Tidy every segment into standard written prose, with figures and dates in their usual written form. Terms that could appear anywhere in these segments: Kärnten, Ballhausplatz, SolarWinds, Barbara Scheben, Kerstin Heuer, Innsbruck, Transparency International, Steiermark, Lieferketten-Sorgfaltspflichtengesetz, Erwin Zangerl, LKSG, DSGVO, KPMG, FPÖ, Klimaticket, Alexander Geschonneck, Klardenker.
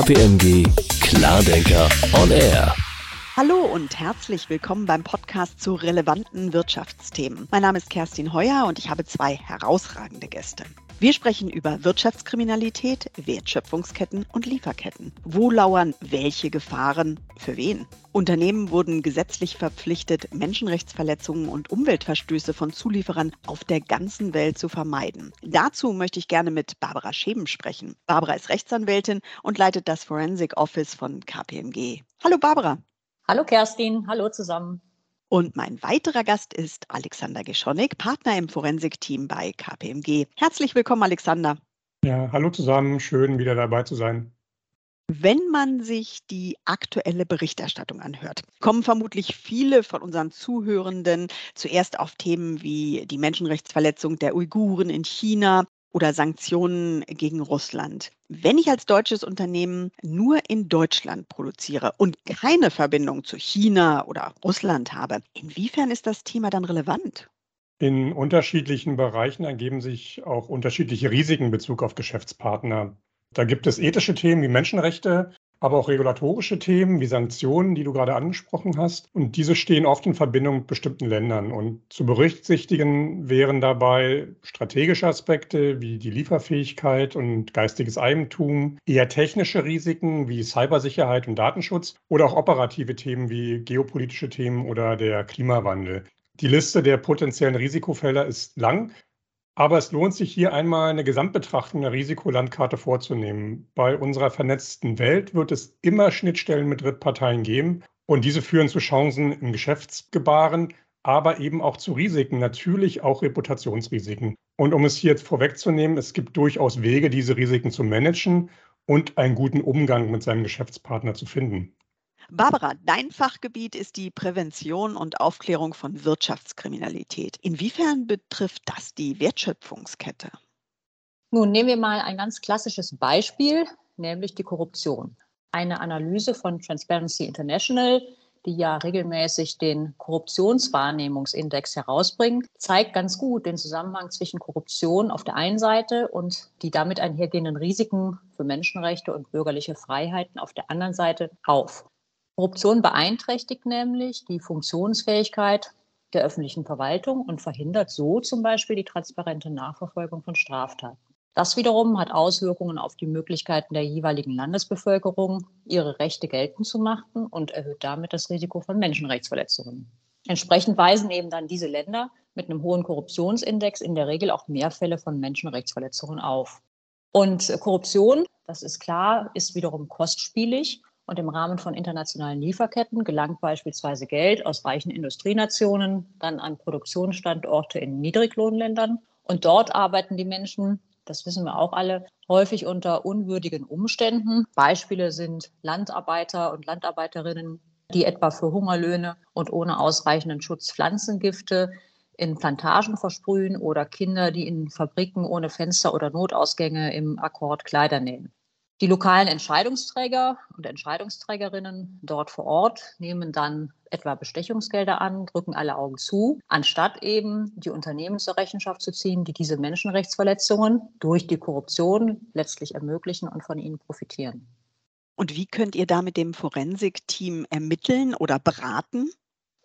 KPMG Klardenker on Air. Hallo und herzlich willkommen beim Podcast zu relevanten Wirtschaftsthemen. Mein Name ist Kerstin Heuer und ich habe zwei herausragende Gäste. Wir sprechen über Wirtschaftskriminalität, Wertschöpfungsketten und Lieferketten. Wo lauern welche Gefahren für wen? Unternehmen wurden gesetzlich verpflichtet, Menschenrechtsverletzungen und Umweltverstöße von Zulieferern auf der ganzen Welt zu vermeiden. Dazu möchte ich gerne mit Barbara Scheben sprechen. Barbara ist Rechtsanwältin und leitet das Forensic Office von KPMG. Hallo Barbara. Hallo Kerstin, hallo zusammen. Und mein weiterer Gast ist Alexander Geschonneck, Partner im Forensikteam bei KPMG. Herzlich willkommen, Alexander. Ja, hallo zusammen, schön wieder dabei zu sein. Wenn man sich die aktuelle Berichterstattung anhört, kommen vermutlich viele von unseren Zuhörenden zuerst auf Themen wie die Menschenrechtsverletzung der Uiguren in China oder Sanktionen gegen Russland. Wenn ich als deutsches Unternehmen nur in Deutschland produziere und keine Verbindung zu China oder Russland habe, inwiefern ist das Thema dann relevant? In unterschiedlichen Bereichen ergeben sich auch unterschiedliche Risiken in Bezug auf Geschäftspartner. Da gibt es ethische Themen wie Menschenrechte, aber auch regulatorische Themen wie Sanktionen, die du gerade angesprochen hast. Und diese stehen oft in Verbindung mit bestimmten Ländern. Und zu berücksichtigen wären dabei strategische Aspekte wie die Lieferfähigkeit und geistiges Eigentum, eher technische Risiken wie Cybersicherheit und Datenschutz oder auch operative Themen wie geopolitische Themen oder der Klimawandel. Die Liste der potenziellen Risikofälle ist lang. Aber es lohnt sich hier einmal eine Gesamtbetrachtung der Risikolandkarte vorzunehmen. Bei unserer vernetzten Welt wird es immer Schnittstellen mit Drittparteien geben und diese führen zu Chancen im Geschäftsgebaren, aber eben auch zu Risiken, natürlich auch Reputationsrisiken. Und um es hier jetzt vorwegzunehmen, es gibt durchaus Wege, diese Risiken zu managen und einen guten Umgang mit seinem Geschäftspartner zu finden. Barbara, dein Fachgebiet ist die Prävention und Aufklärung von Wirtschaftskriminalität. Inwiefern betrifft das die Wertschöpfungskette? Nun nehmen wir mal ein ganz klassisches Beispiel, nämlich die Korruption. Eine Analyse von Transparency International, die ja regelmäßig den Korruptionswahrnehmungsindex herausbringt, zeigt ganz gut den Zusammenhang zwischen Korruption auf der einen Seite und die damit einhergehenden Risiken für Menschenrechte und bürgerliche Freiheiten auf der anderen Seite auf. Korruption beeinträchtigt nämlich die Funktionsfähigkeit der öffentlichen Verwaltung und verhindert so zum Beispiel die transparente Nachverfolgung von Straftaten. Das wiederum hat Auswirkungen auf die Möglichkeiten der jeweiligen Landesbevölkerung, ihre Rechte geltend zu machen und erhöht damit das Risiko von Menschenrechtsverletzungen. Entsprechend weisen eben dann diese Länder mit einem hohen Korruptionsindex in der Regel auch mehr Fälle von Menschenrechtsverletzungen auf. Und Korruption, das ist klar, ist wiederum kostspielig. Und im Rahmen von internationalen Lieferketten gelangt beispielsweise Geld aus reichen Industrienationen dann an Produktionsstandorte in Niedriglohnländern. Und dort arbeiten die Menschen, das wissen wir auch alle, häufig unter unwürdigen Umständen. Beispiele sind Landarbeiter und Landarbeiterinnen, die etwa für Hungerlöhne und ohne ausreichenden Schutz Pflanzengifte in Plantagen versprühen oder Kinder, die in Fabriken ohne Fenster oder Notausgänge im Akkord Kleider nähen. Die lokalen Entscheidungsträger und Entscheidungsträgerinnen dort vor Ort nehmen dann etwa Bestechungsgelder an, drücken alle Augen zu, anstatt eben die Unternehmen zur Rechenschaft zu ziehen, die diese Menschenrechtsverletzungen durch die Korruption letztlich ermöglichen und von ihnen profitieren. Und wie könnt ihr da mit dem Forensikteam ermitteln oder beraten?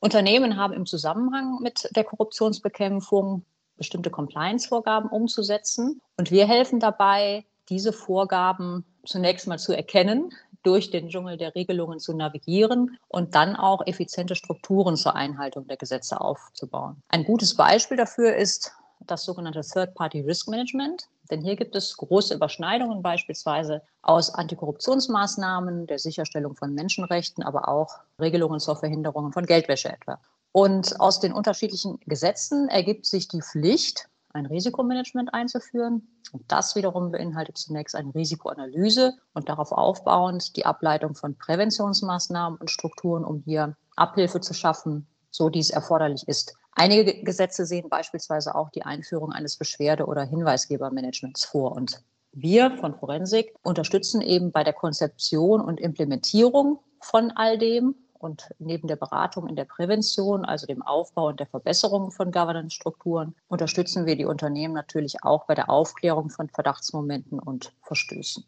Unternehmen haben im Zusammenhang mit der Korruptionsbekämpfung bestimmte Compliance-Vorgaben umzusetzen. Und wir helfen dabei, diese Vorgaben zunächst mal zu erkennen, durch den Dschungel der Regelungen zu navigieren und dann auch effiziente Strukturen zur Einhaltung der Gesetze aufzubauen. Ein gutes Beispiel dafür ist das sogenannte Third-Party-Risk-Management, denn hier gibt es große Überschneidungen beispielsweise aus Antikorruptionsmaßnahmen, der Sicherstellung von Menschenrechten, aber auch Regelungen zur Verhinderung von Geldwäsche etwa. Und aus den unterschiedlichen Gesetzen ergibt sich die Pflicht, ein Risikomanagement einzuführen. Und das wiederum beinhaltet zunächst eine Risikoanalyse und darauf aufbauend die Ableitung von Präventionsmaßnahmen und Strukturen, um hier Abhilfe zu schaffen, so dies erforderlich ist. Einige Gesetze sehen beispielsweise auch die Einführung eines Beschwerde- oder Hinweisgebermanagements vor. Und wir von Forensic unterstützen eben bei der Konzeption und Implementierung von all dem. Und neben der Beratung in der Prävention, also dem Aufbau und der Verbesserung von Governance-Strukturen, unterstützen wir die Unternehmen natürlich auch bei der Aufklärung von Verdachtsmomenten und Verstößen.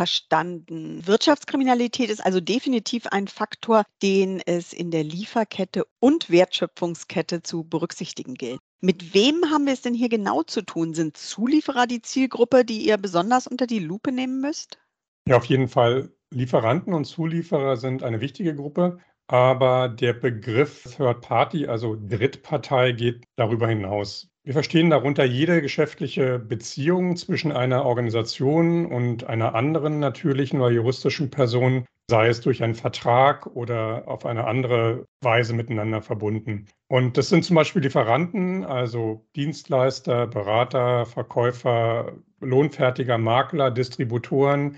verstanden. Wirtschaftskriminalität ist also definitiv ein Faktor, den es in der Lieferkette und Wertschöpfungskette zu berücksichtigen gilt. Mit wem haben wir es denn hier genau zu tun? Sind Zulieferer die Zielgruppe, die ihr besonders unter die Lupe nehmen müsst? Ja, auf jeden Fall. Lieferanten und Zulieferer sind eine wichtige Gruppe, aber der Begriff Third Party, also Drittpartei, geht darüber hinaus. Wir verstehen darunter jede geschäftliche Beziehung zwischen einer Organisation und einer anderen natürlichen oder juristischen Person, sei es durch einen Vertrag oder auf eine andere Weise miteinander verbunden. Und das sind zum Beispiel Lieferanten, also Dienstleister, Berater, Verkäufer, Lohnfertiger, Makler, Distributoren,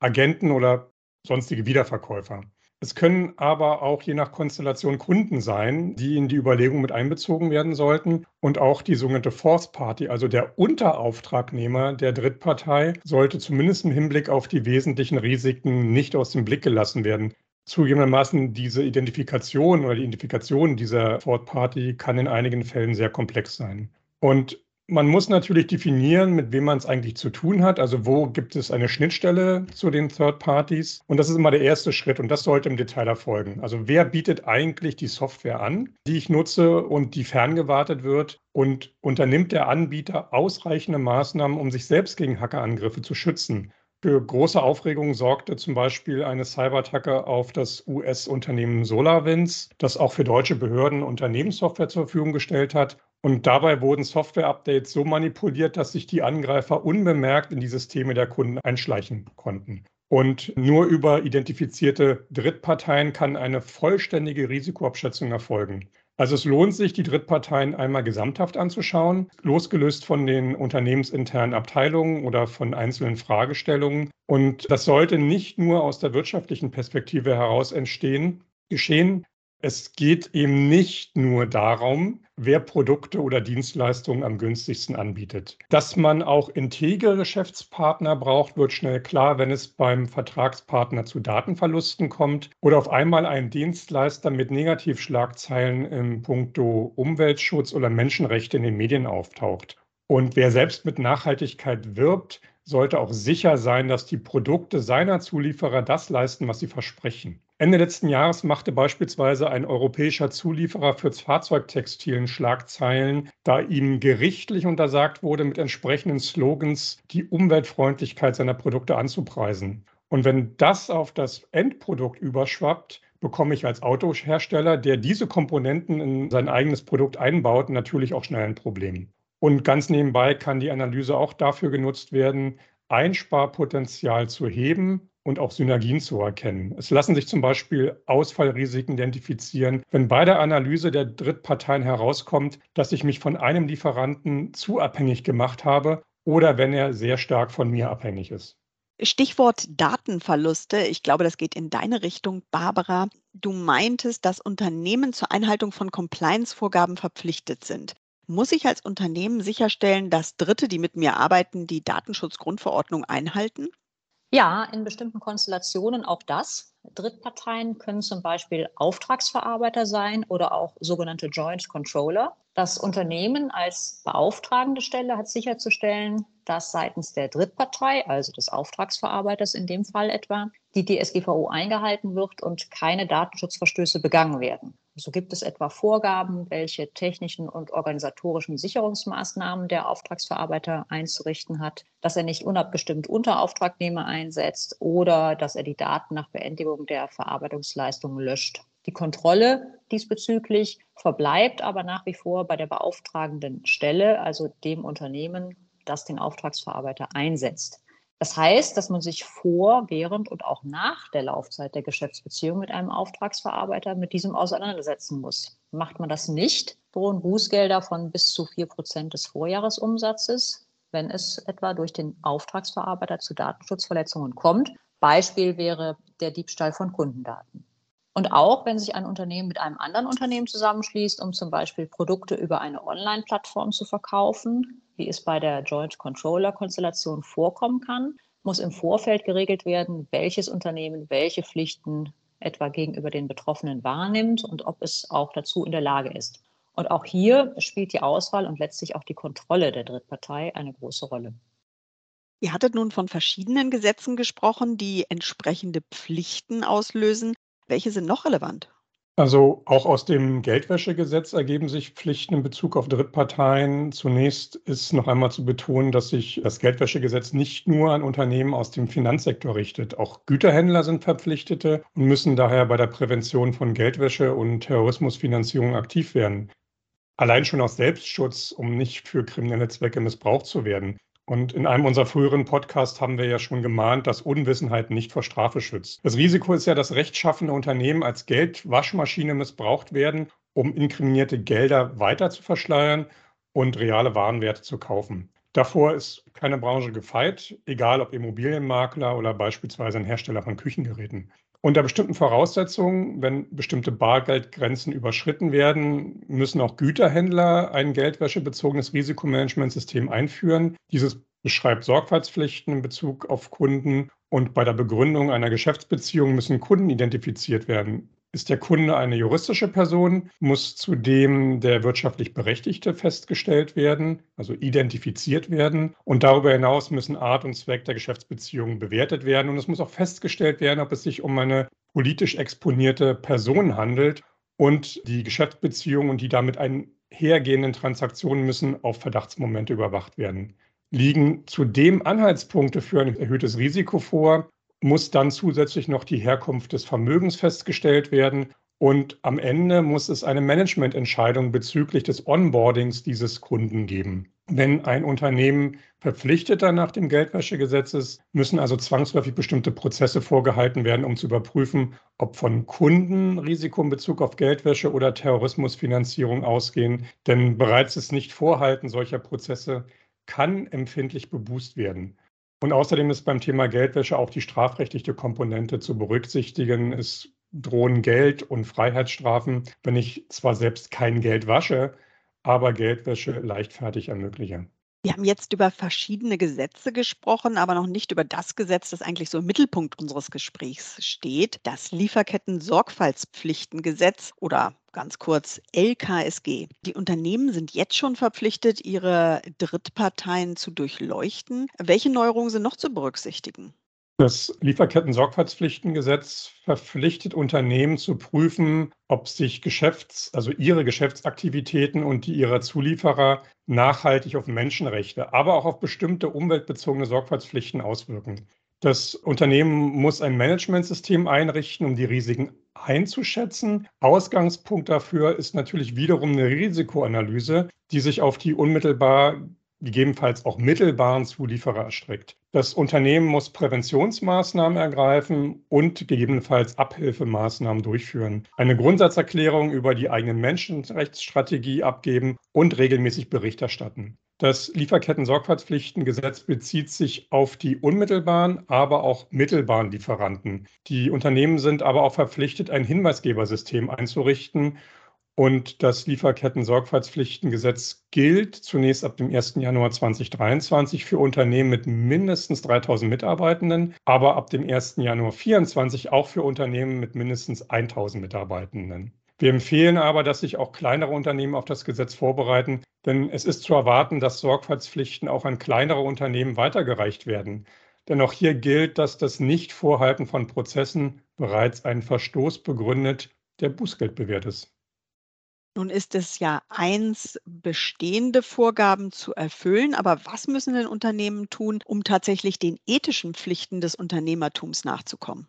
Agenten oder sonstige Wiederverkäufer. Es können aber auch je nach Konstellation Kunden sein, die in die Überlegung mit einbezogen werden sollten. Und auch die sogenannte Fourth Party, also der Unterauftragnehmer der Drittpartei, sollte zumindest im Hinblick auf die wesentlichen Risiken nicht aus dem Blick gelassen werden. Zugegebenermaßen diese Identifikation oder die Identifikation dieser Fourth Party kann in einigen Fällen sehr komplex sein. Und man muss natürlich definieren, mit wem man es eigentlich zu tun hat. Also wo gibt es eine Schnittstelle zu den Third Parties? Und das ist immer der erste Schritt und das sollte im Detail erfolgen. Also wer bietet eigentlich die Software an, die ich nutze und die ferngewartet wird? Und unternimmt der Anbieter ausreichende Maßnahmen, um sich selbst gegen Hackerangriffe zu schützen? Für große Aufregung sorgte zum Beispiel eine Cyberattacke auf das US-Unternehmen SolarWinds, das auch für deutsche Behörden Unternehmenssoftware zur Verfügung gestellt hat. Und dabei wurden Software-Updates so manipuliert, dass sich die Angreifer unbemerkt in die Systeme der Kunden einschleichen konnten. Und nur über identifizierte Drittparteien kann eine vollständige Risikoabschätzung erfolgen. Also es lohnt sich, die Drittparteien einmal gesamthaft anzuschauen, losgelöst von den unternehmensinternen Abteilungen oder von einzelnen Fragestellungen. Und das sollte nicht nur aus der wirtschaftlichen Perspektive heraus geschehen. Es geht eben nicht nur darum, wer Produkte oder Dienstleistungen am günstigsten anbietet. Dass man auch integre Geschäftspartner braucht, wird schnell klar, wenn es beim Vertragspartner zu Datenverlusten kommt oder auf einmal ein Dienstleister mit Negativschlagzeilen im Punkto Umweltschutz oder Menschenrechte in den Medien auftaucht. Und wer selbst mit Nachhaltigkeit wirbt, sollte auch sicher sein, dass die Produkte seiner Zulieferer das leisten, was sie versprechen. Ende letzten Jahres machte beispielsweise ein europäischer Zulieferer für Fahrzeugtextilien Schlagzeilen, da ihm gerichtlich untersagt wurde, mit entsprechenden Slogans die Umweltfreundlichkeit seiner Produkte anzupreisen. Und wenn das auf das Endprodukt überschwappt, bekomme ich als Autohersteller, der diese Komponenten in sein eigenes Produkt einbaut, natürlich auch schnell ein Problem. Und ganz nebenbei kann die Analyse auch dafür genutzt werden, Einsparpotenzial zu heben und auch Synergien zu erkennen. Es lassen sich zum Beispiel Ausfallrisiken identifizieren, wenn bei der Analyse der Drittparteien herauskommt, dass ich mich von einem Lieferanten zu abhängig gemacht habe oder wenn er sehr stark von mir abhängig ist. Stichwort Datenverluste. Ich glaube, das geht in deine Richtung, Barbara. Du meintest, dass Unternehmen zur Einhaltung von Compliance-Vorgaben verpflichtet sind. Muss ich als Unternehmen sicherstellen, dass Dritte, die mit mir arbeiten, die Datenschutzgrundverordnung einhalten? Ja, in bestimmten Konstellationen auch das. Drittparteien können zum Beispiel Auftragsverarbeiter sein oder auch sogenannte Joint Controller. Das Unternehmen als beauftragende Stelle hat sicherzustellen, dass seitens der Drittpartei, also des Auftragsverarbeiters in dem Fall etwa, die DSGVO eingehalten wird und keine Datenschutzverstöße begangen werden. So gibt es etwa Vorgaben, welche technischen und organisatorischen Sicherungsmaßnahmen der Auftragsverarbeiter einzurichten hat, dass er nicht unabgestimmt Unterauftragnehmer einsetzt oder dass er die Daten nach Beendigung der Verarbeitungsleistung löscht. Die Kontrolle diesbezüglich verbleibt aber nach wie vor bei der beauftragenden Stelle, also dem Unternehmen, das den Auftragsverarbeiter einsetzt. Das heißt, dass man sich vor, während und auch nach der Laufzeit der Geschäftsbeziehung mit einem Auftragsverarbeiter mit diesem auseinandersetzen muss. Macht man das nicht, drohen Bußgelder von bis zu 4% des Vorjahresumsatzes, wenn es etwa durch den Auftragsverarbeiter zu Datenschutzverletzungen kommt. Beispiel wäre der Diebstahl von Kundendaten. Und auch, wenn sich ein Unternehmen mit einem anderen Unternehmen zusammenschließt, um zum Beispiel Produkte über eine Online-Plattform zu verkaufen, wie es bei der Joint-Controller-Konstellation vorkommen kann, muss im Vorfeld geregelt werden, welches Unternehmen welche Pflichten etwa gegenüber den Betroffenen wahrnimmt und ob es auch dazu in der Lage ist. Und auch hier spielt die Auswahl und letztlich auch die Kontrolle der Drittpartei eine große Rolle. Ihr hattet nun von verschiedenen Gesetzen gesprochen, die entsprechende Pflichten auslösen. Welche sind noch relevant? Also auch aus dem Geldwäschegesetz ergeben sich Pflichten in Bezug auf Drittparteien. Zunächst ist noch einmal zu betonen, dass sich das Geldwäschegesetz nicht nur an Unternehmen aus dem Finanzsektor richtet. Auch Güterhändler sind Verpflichtete und müssen daher bei der Prävention von Geldwäsche und Terrorismusfinanzierung aktiv werden. Allein schon aus Selbstschutz, um nicht für kriminelle Zwecke missbraucht zu werden. Und in einem unserer früheren Podcasts haben wir ja schon gemahnt, dass Unwissenheit nicht vor Strafe schützt. Das Risiko ist ja, dass rechtschaffende Unternehmen als Geldwaschmaschine missbraucht werden, um inkriminierte Gelder weiter zu verschleiern und reale Warenwerte zu kaufen. Davor ist keine Branche gefeit, egal ob Immobilienmakler oder beispielsweise ein Hersteller von Küchengeräten. Unter bestimmten Voraussetzungen, wenn bestimmte Bargeldgrenzen überschritten werden, müssen auch Güterhändler ein geldwäschebezogenes Risikomanagementsystem einführen. Dieses beschreibt Sorgfaltspflichten in Bezug auf Kunden und bei der Begründung einer Geschäftsbeziehung müssen Kunden identifiziert werden. Ist der Kunde eine juristische Person, muss zudem der wirtschaftlich Berechtigte festgestellt werden, also identifiziert werden. Und darüber hinaus müssen Art und Zweck der Geschäftsbeziehungen bewertet werden. Und es muss auch festgestellt werden, ob es sich um eine politisch exponierte Person handelt. Und die Geschäftsbeziehungen und die damit einhergehenden Transaktionen müssen auf Verdachtsmomente überwacht werden. Liegen zudem Anhaltspunkte für ein erhöhtes Risiko vor, muss dann zusätzlich noch die Herkunft des Vermögens festgestellt werden. Und am Ende muss es eine Managemententscheidung bezüglich des Onboardings dieses Kunden geben. Wenn ein Unternehmen verpflichteter nach dem Geldwäschegesetz ist, müssen also zwangsläufig bestimmte Prozesse vorgehalten werden, um zu überprüfen, ob von Kunden Risiko in Bezug auf Geldwäsche oder Terrorismusfinanzierung ausgehen. Denn bereits das Nichtvorhalten solcher Prozesse kann empfindlich bebußt werden. Und außerdem ist beim Thema Geldwäsche auch die strafrechtliche Komponente zu berücksichtigen. Es drohen Geld- und Freiheitsstrafen, wenn ich zwar selbst kein Geld wasche, aber Geldwäsche leichtfertig ermögliche. Wir haben jetzt über verschiedene Gesetze gesprochen, aber noch nicht über das Gesetz, das eigentlich so im Mittelpunkt unseres Gesprächs steht, das Lieferketten-Sorgfaltspflichtengesetz oder ganz kurz LKSG. Die Unternehmen sind jetzt schon verpflichtet, ihre Drittparteien zu durchleuchten. Welche Neuerungen sind noch zu berücksichtigen? Das Lieferketten-Sorgfaltspflichtengesetz verpflichtet Unternehmen zu prüfen, ob sich ihre Geschäftsaktivitäten und die ihrer Zulieferer nachhaltig auf Menschenrechte, aber auch auf bestimmte umweltbezogene Sorgfaltspflichten auswirken. Das Unternehmen muss ein Managementsystem einrichten, um die Risiken einzuschätzen. Ausgangspunkt dafür ist natürlich wiederum eine Risikoanalyse, die sich auf die unmittelbar gegebenenfalls auch mittelbaren Zulieferer erstreckt. Das Unternehmen muss Präventionsmaßnahmen ergreifen und gegebenenfalls Abhilfemaßnahmen durchführen, eine Grundsatzerklärung über die eigene Menschenrechtsstrategie abgeben und regelmäßig Bericht erstatten. Das Lieferketten-Sorgfaltspflichtengesetz bezieht sich auf die unmittelbaren, aber auch mittelbaren Lieferanten. Die Unternehmen sind aber auch verpflichtet, ein Hinweisgebersystem einzurichten. Und das Lieferketten-Sorgfaltspflichtengesetz gilt zunächst ab dem 1. Januar 2023 für Unternehmen mit mindestens 3.000 Mitarbeitenden, aber ab dem 1. Januar 2024 auch für Unternehmen mit mindestens 1.000 Mitarbeitenden. Wir empfehlen aber, dass sich auch kleinere Unternehmen auf das Gesetz vorbereiten, denn es ist zu erwarten, dass Sorgfaltspflichten auch an kleinere Unternehmen weitergereicht werden. Denn auch hier gilt, dass das Nichtvorhalten von Prozessen bereits einen Verstoß begründet, der Bußgeld bewährt ist. Nun ist es ja eins, bestehende Vorgaben zu erfüllen, aber was müssen denn Unternehmen tun, um tatsächlich den ethischen Pflichten des Unternehmertums nachzukommen?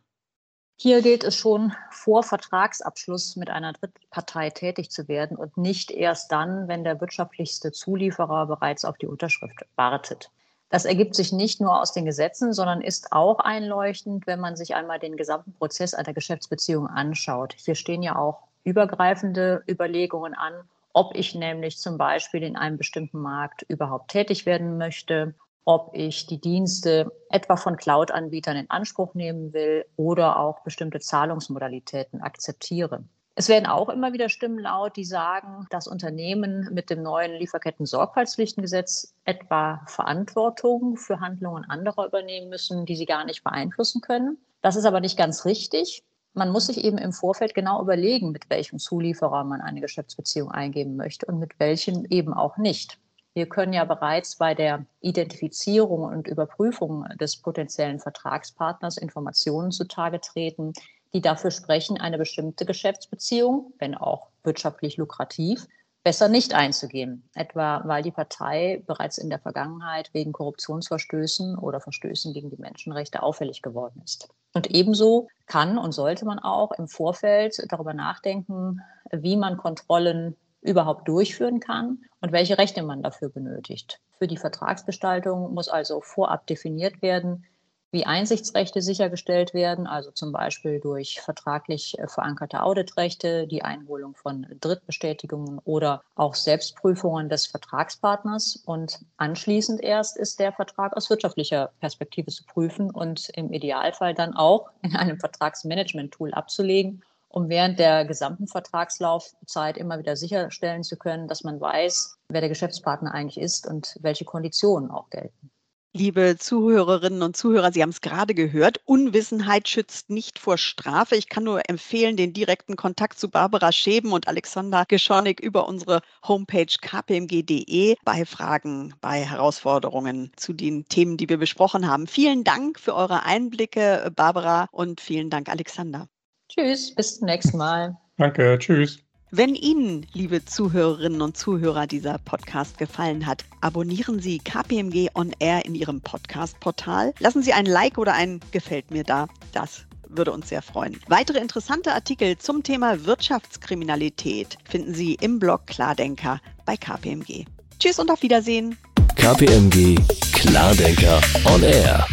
Hier gilt es schon, vor Vertragsabschluss mit einer Drittpartei tätig zu werden und nicht erst dann, wenn der wirtschaftlichste Zulieferer bereits auf die Unterschrift wartet. Das ergibt sich nicht nur aus den Gesetzen, sondern ist auch einleuchtend, wenn man sich einmal den gesamten Prozess einer Geschäftsbeziehung anschaut. Hier stehen ja auch übergreifende Überlegungen an, ob ich nämlich zum Beispiel in einem bestimmten Markt überhaupt tätig werden möchte, ob ich die Dienste etwa von Cloud-Anbietern in Anspruch nehmen will oder auch bestimmte Zahlungsmodalitäten akzeptiere. Es werden auch immer wieder Stimmen laut, die sagen, dass Unternehmen mit dem neuen Lieferketten-Sorgfaltspflichtengesetz etwa Verantwortung für Handlungen anderer übernehmen müssen, die sie gar nicht beeinflussen können. Das ist aber nicht ganz richtig. Man muss sich eben im Vorfeld genau überlegen, mit welchem Zulieferer man eine Geschäftsbeziehung eingehen möchte und mit welchem eben auch nicht. Wir können ja bereits bei der Identifizierung und Überprüfung des potenziellen Vertragspartners Informationen zutage treten, die dafür sprechen, eine bestimmte Geschäftsbeziehung, wenn auch wirtschaftlich lukrativ, besser nicht einzugehen. Etwa, weil die Partei bereits in der Vergangenheit wegen Korruptionsverstößen oder Verstößen gegen die Menschenrechte auffällig geworden ist. Und ebenso kann und sollte man auch im Vorfeld darüber nachdenken, wie man Kontrollen überhaupt durchführen kann und welche Rechte man dafür benötigt. Für die Vertragsgestaltung muss also vorab definiert werden, wie Einsichtsrechte sichergestellt werden, also zum Beispiel durch vertraglich verankerte Auditrechte, die Einholung von Drittbestätigungen oder auch Selbstprüfungen des Vertragspartners. Und anschließend erst ist der Vertrag aus wirtschaftlicher Perspektive zu prüfen und im Idealfall dann auch in einem Vertragsmanagement-Tool abzulegen, um während der gesamten Vertragslaufzeit immer wieder sicherstellen zu können, dass man weiß, wer der Geschäftspartner eigentlich ist und welche Konditionen auch gelten. Liebe Zuhörerinnen und Zuhörer, Sie haben es gerade gehört, Unwissenheit schützt nicht vor Strafe. Ich kann nur empfehlen, den direkten Kontakt zu Barbara Scheben und Alexander Geschonneck über unsere Homepage kpmg.de bei Fragen, bei Herausforderungen zu den Themen, die wir besprochen haben. Vielen Dank für eure Einblicke, Barbara, und vielen Dank, Alexander. Tschüss, bis zum nächsten Mal. Danke, tschüss. Wenn Ihnen, liebe Zuhörerinnen und Zuhörer, dieser Podcast gefallen hat, abonnieren Sie KPMG On Air in Ihrem Podcast-Portal. Lassen Sie ein Like oder ein Gefällt mir da. Das würde uns sehr freuen. Weitere interessante Artikel zum Thema Wirtschaftskriminalität finden Sie im Blog Klardenker bei KPMG. Tschüss und auf Wiedersehen. KPMG Klardenker On Air.